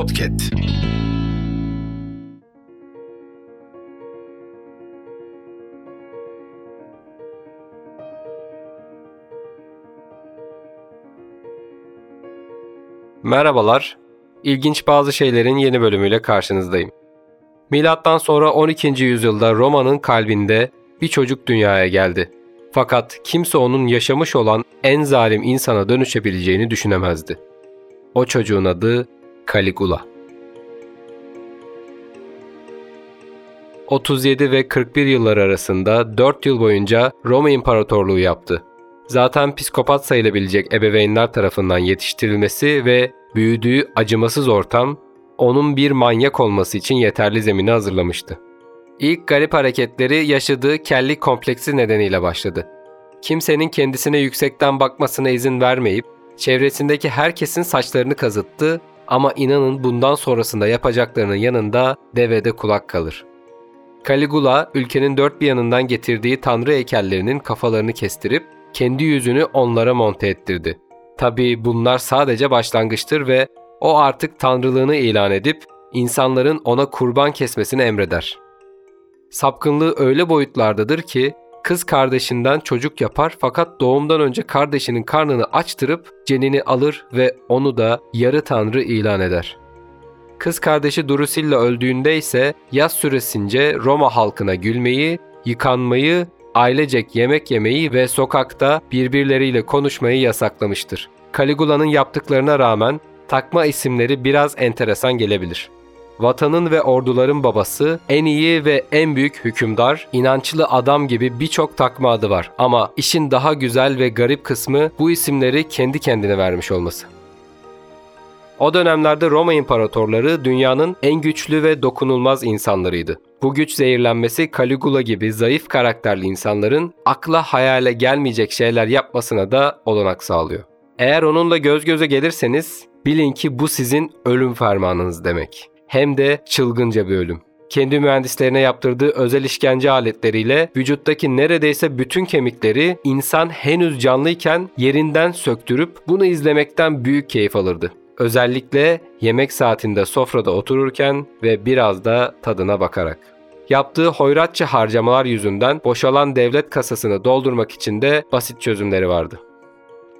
Podcast. Merhabalar. İlginç bazı şeylerin yeni bölümüyle karşınızdayım. Milattan sonra 12. yüzyılda Roma'nın kalbinde bir çocuk dünyaya geldi. Fakat kimse onun yaşamış olan en zalim insana dönüşebileceğini düşünemezdi. O çocuğun adı Caligula. 37 ve 41 yılları arasında 4 yıl boyunca Roma İmparatorluğu yaptı. Zaten psikopat sayılabilecek ebeveynler tarafından yetiştirilmesi ve büyüdüğü acımasız ortam onun bir manyak olması için yeterli zemini hazırlamıştı. İlk garip hareketleri yaşadığı kellik kompleksi nedeniyle başladı. Kimsenin kendisine yüksekten bakmasına izin vermeyip çevresindeki herkesin saçlarını kazıttı ama inanın bundan sonrasında yapacaklarının yanında devede kulak kalır. Caligula ülkenin dört bir yanından getirdiği tanrı heykellerinin kafalarını kestirip kendi yüzünü onlara monte ettirdi. Tabii bunlar sadece başlangıçtır ve o artık tanrılığını ilan edip insanların ona kurban kesmesini emreder. Sapkınlığı öyle boyutlardadır ki kız kardeşinden çocuk yapar fakat doğumdan önce kardeşinin karnını açtırıp cenini alır ve onu da yarı tanrı ilan eder. Kız kardeşi Drusilla öldüğünde ise yaz süresince Roma halkına gülmeyi, yıkanmayı, ailecek yemek yemeyi ve sokakta birbirleriyle konuşmayı yasaklamıştır. Caligula'nın yaptıklarına rağmen takma isimleri biraz enteresan gelebilir. Vatanın ve orduların babası, en iyi ve en büyük hükümdar, inançlı adam gibi birçok takma adı var ama işin daha güzel ve garip kısmı bu isimleri kendi kendine vermiş olması. O dönemlerde Roma imparatorları dünyanın en güçlü ve dokunulmaz insanlarıydı. Bu güç zehirlenmesi Caligula gibi zayıf karakterli insanların akla hayale gelmeyecek şeyler yapmasına da olanak sağlıyor. Eğer onunla göz göze gelirseniz bilin ki bu sizin ölüm fermanınız demek. Hem de çılgınca bir ölüm. Kendi mühendislerine yaptırdığı özel işkence aletleriyle vücuttaki neredeyse bütün kemikleri insan henüz canlıyken yerinden söktürüp bunu izlemekten büyük keyif alırdı. Özellikle yemek saatinde sofrada otururken ve biraz da tadına bakarak. Yaptığı hoyratça harcamalar yüzünden boşalan devlet kasasını doldurmak için de basit çözümleri vardı.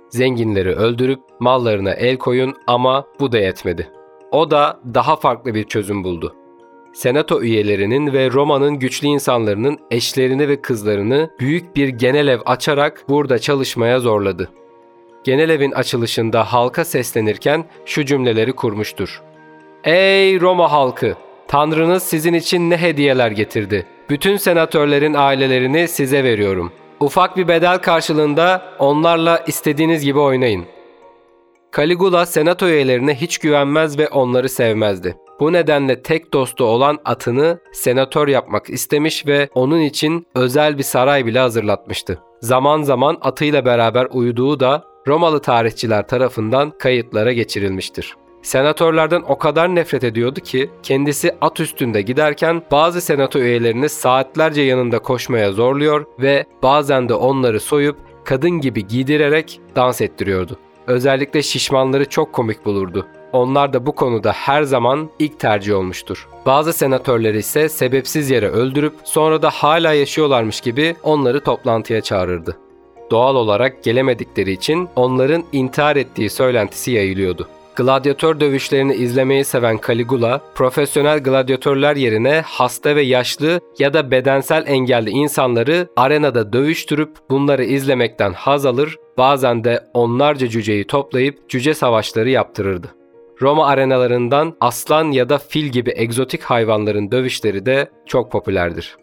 Zenginleri öldürüp mallarına el koyun ama bu da yetmedi. O da daha farklı bir çözüm buldu. Senato üyelerinin ve Roma'nın güçlü insanlarının eşlerini ve kızlarını büyük bir genelev açarak burada çalışmaya zorladı. Genelevin açılışında halka seslenirken şu cümleleri kurmuştur. Ey Roma halkı! Tanrınız sizin için ne hediyeler getirdi? Bütün senatörlerin ailelerini size veriyorum. Ufak bir bedel karşılığında onlarla istediğiniz gibi oynayın. Caligula senato üyelerine hiç güvenmez ve onları sevmezdi. Bu nedenle tek dostu olan atını senatör yapmak istemiş ve onun için özel bir saray bile hazırlatmıştı. Zaman zaman atıyla beraber uyuduğu da Romalı tarihçiler tarafından kayıtlara geçirilmiştir. Senatörlerden o kadar nefret ediyordu ki kendisi at üstünde giderken bazı senato üyelerini saatlerce yanında koşmaya zorluyor ve bazen de onları soyup kadın gibi giydirerek dans ettiriyordu. Özellikle şişmanları çok komik bulurdu. Onlar da bu konuda her zaman ilk tercih olmuştur. Bazı senatörleri ise sebepsiz yere öldürüp sonra da hala yaşıyorlarmış gibi onları toplantıya çağırırdı. Doğal olarak gelemedikleri için onların intihar ettiği söylentisi yayılıyordu. Gladyatör dövüşlerini izlemeyi seven Caligula, profesyonel gladyatörler yerine hasta ve yaşlı ya da bedensel engelli insanları arenada dövüştürüp bunları izlemekten haz alır, bazen de onlarca cüceyi toplayıp cüce savaşları yaptırırdı. Roma arenalarından aslan ya da fil gibi egzotik hayvanların dövüşleri de çok popülerdir.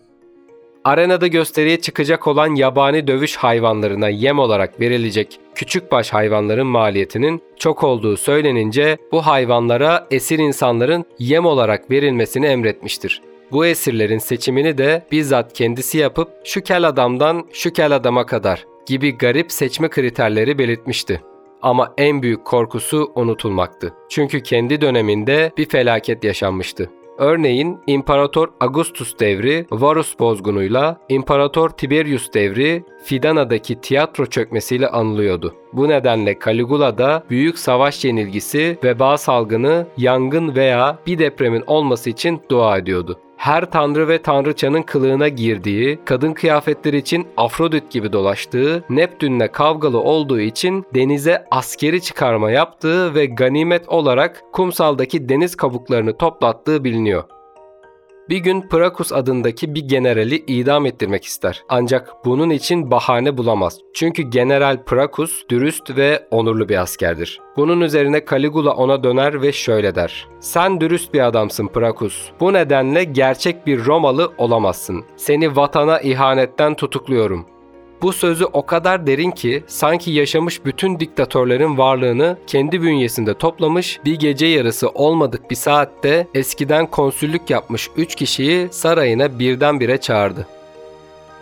Arenada gösteriye çıkacak olan yabani dövüş hayvanlarına yem olarak verilecek küçükbaş hayvanların maliyetinin çok olduğu söylenince bu hayvanlara esir insanların yem olarak verilmesini emretmiştir. Bu esirlerin seçimini de bizzat kendisi yapıp şu kel adamdan şu kel adama kadar gibi garip seçme kriterleri belirtmişti. Ama en büyük korkusu unutulmaktı. Çünkü kendi döneminde bir felaket yaşanmıştı. Örneğin İmparator Augustus devri Varus bozgunuyla, İmparator Tiberius devri Fidana'daki tiyatro çökmesiyle anılıyordu. Bu nedenle Caligula'da büyük savaş yenilgisi, veba salgını, yangın veya bir depremin olması için dua ediyordu. Her tanrı ve tanrıçanın kılığına girdiği, kadın kıyafetleri için Afrodit gibi dolaştığı, Neptün'le kavgalı olduğu için denize askeri çıkarma yaptığı ve ganimet olarak kumsaldaki deniz kabuklarını toplattığı biliniyor. Bir gün Prakus adındaki bir generali idam ettirmek ister. Ancak bunun için bahane bulamaz. Çünkü General Prakus dürüst ve onurlu bir askerdir. Bunun üzerine Caligula ona döner ve şöyle der: "Sen dürüst bir adamsın Prakus. Bu nedenle gerçek bir Romalı olamazsın. Seni vatana ihanetten tutukluyorum." Bu sözü o kadar derin ki sanki yaşamış bütün diktatörlerin varlığını kendi bünyesinde toplamış, bir gece yarısı olmadık bir saatte eskiden konsüllük yapmış 3 kişiyi sarayına birdenbire çağırdı.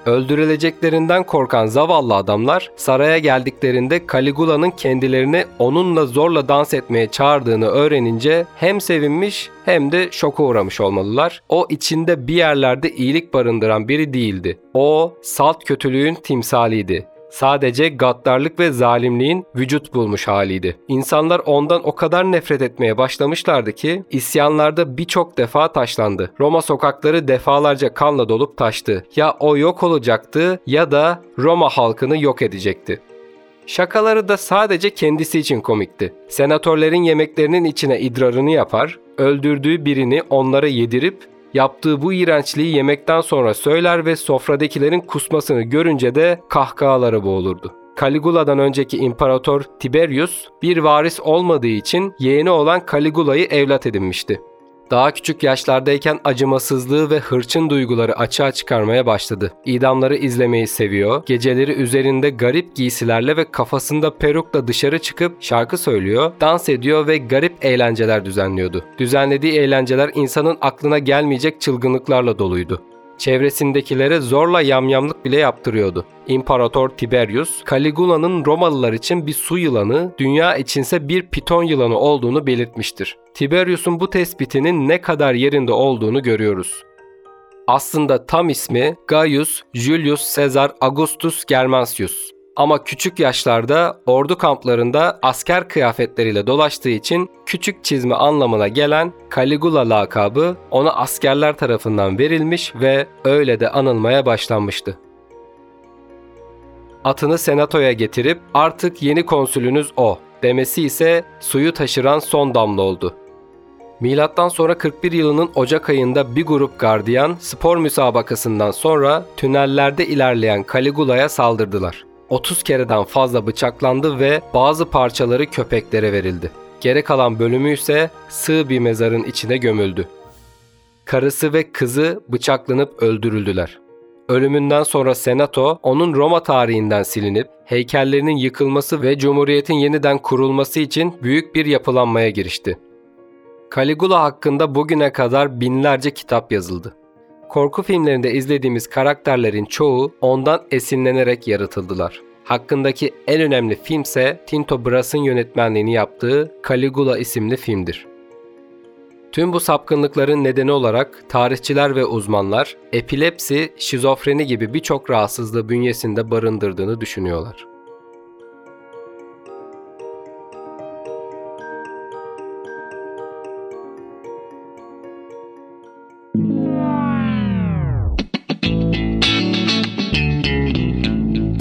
Öldürüleceklerinden korkan zavallı adamlar saraya geldiklerinde Caligula'nın kendilerini onunla zorla dans etmeye çağırdığını öğrenince hem sevinmiş hem de şoka uğramış olmalılar. O içinde bir yerlerde iyilik barındıran biri değildi. O salt kötülüğün timsaliydi. Sadece gaddarlık ve zalimliğin vücut bulmuş haliydi. İnsanlar ondan o kadar nefret etmeye başlamışlardı ki isyanlarda birçok defa taşlandı. Roma sokakları defalarca kanla dolup taştı. Ya o yok olacaktı ya da Roma halkını yok edecekti. Şakaları da sadece kendisi için komikti. Senatörlerin yemeklerinin içine idrarını yapar, öldürdüğü birini onlara yedirip yaptığı bu iğrençliği yemekten sonra söyler ve sofradakilerin kusmasını görünce de kahkahalara boğulurdu. Caligula'dan önceki imparator Tiberius bir varis olmadığı için yeğeni olan Caligula'yı evlat edinmişti. Daha küçük yaşlardayken acımasızlığı ve hırçın duyguları açığa çıkarmaya başladı. İdamları izlemeyi seviyor, geceleri üzerinde garip giysilerle ve kafasında perukla dışarı çıkıp şarkı söylüyor, dans ediyor ve garip eğlenceler düzenliyordu. Düzenlediği eğlenceler insanın aklına gelmeyecek çılgınlıklarla doluydu. Çevresindekilere zorla yamyamlık bile yaptırıyordu. İmparator Tiberius, Caligula'nın Romalılar için bir su yılanı, dünya içinse bir piton yılanı olduğunu belirtmiştir. Tiberius'un bu tespitinin ne kadar yerinde olduğunu görüyoruz. Aslında tam ismi Gaius Julius Caesar Augustus Germanicus. Ama küçük yaşlarda ordu kamplarında asker kıyafetleriyle dolaştığı için küçük çizme anlamına gelen Caligula lakabı ona askerler tarafından verilmiş ve öyle de anılmaya başlanmıştı. Atını senatoya getirip "Artık yeni konsülünüz o" demesi ise suyu taşıran son damla oldu. Milattan sonra 41 yılının Ocak ayında bir grup gardiyan spor müsabakasından sonra tünellerde ilerleyen Caligula'ya saldırdılar. 30 kereden fazla bıçaklandı ve bazı parçaları köpeklere verildi. Geri kalan bölümü ise sığ bir mezarın içine gömüldü. Karısı ve kızı bıçaklanıp öldürüldüler. Ölümünden sonra Senato onun Roma tarihinden silinip heykellerinin yıkılması ve Cumhuriyet'in yeniden kurulması için büyük bir yapılanmaya girişti. Caligula hakkında bugüne kadar binlerce kitap yazıldı. Korku filmlerinde izlediğimiz karakterlerin çoğu ondan esinlenerek yaratıldılar. Hakkındaki en önemli filmse Tinto Brass'ın yönetmenliğini yaptığı Caligula isimli filmdir. Tüm bu sapkınlıkların nedeni olarak tarihçiler ve uzmanlar epilepsi, şizofreni gibi birçok rahatsızlığı bünyesinde barındırdığını düşünüyorlar.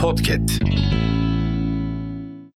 Podcast.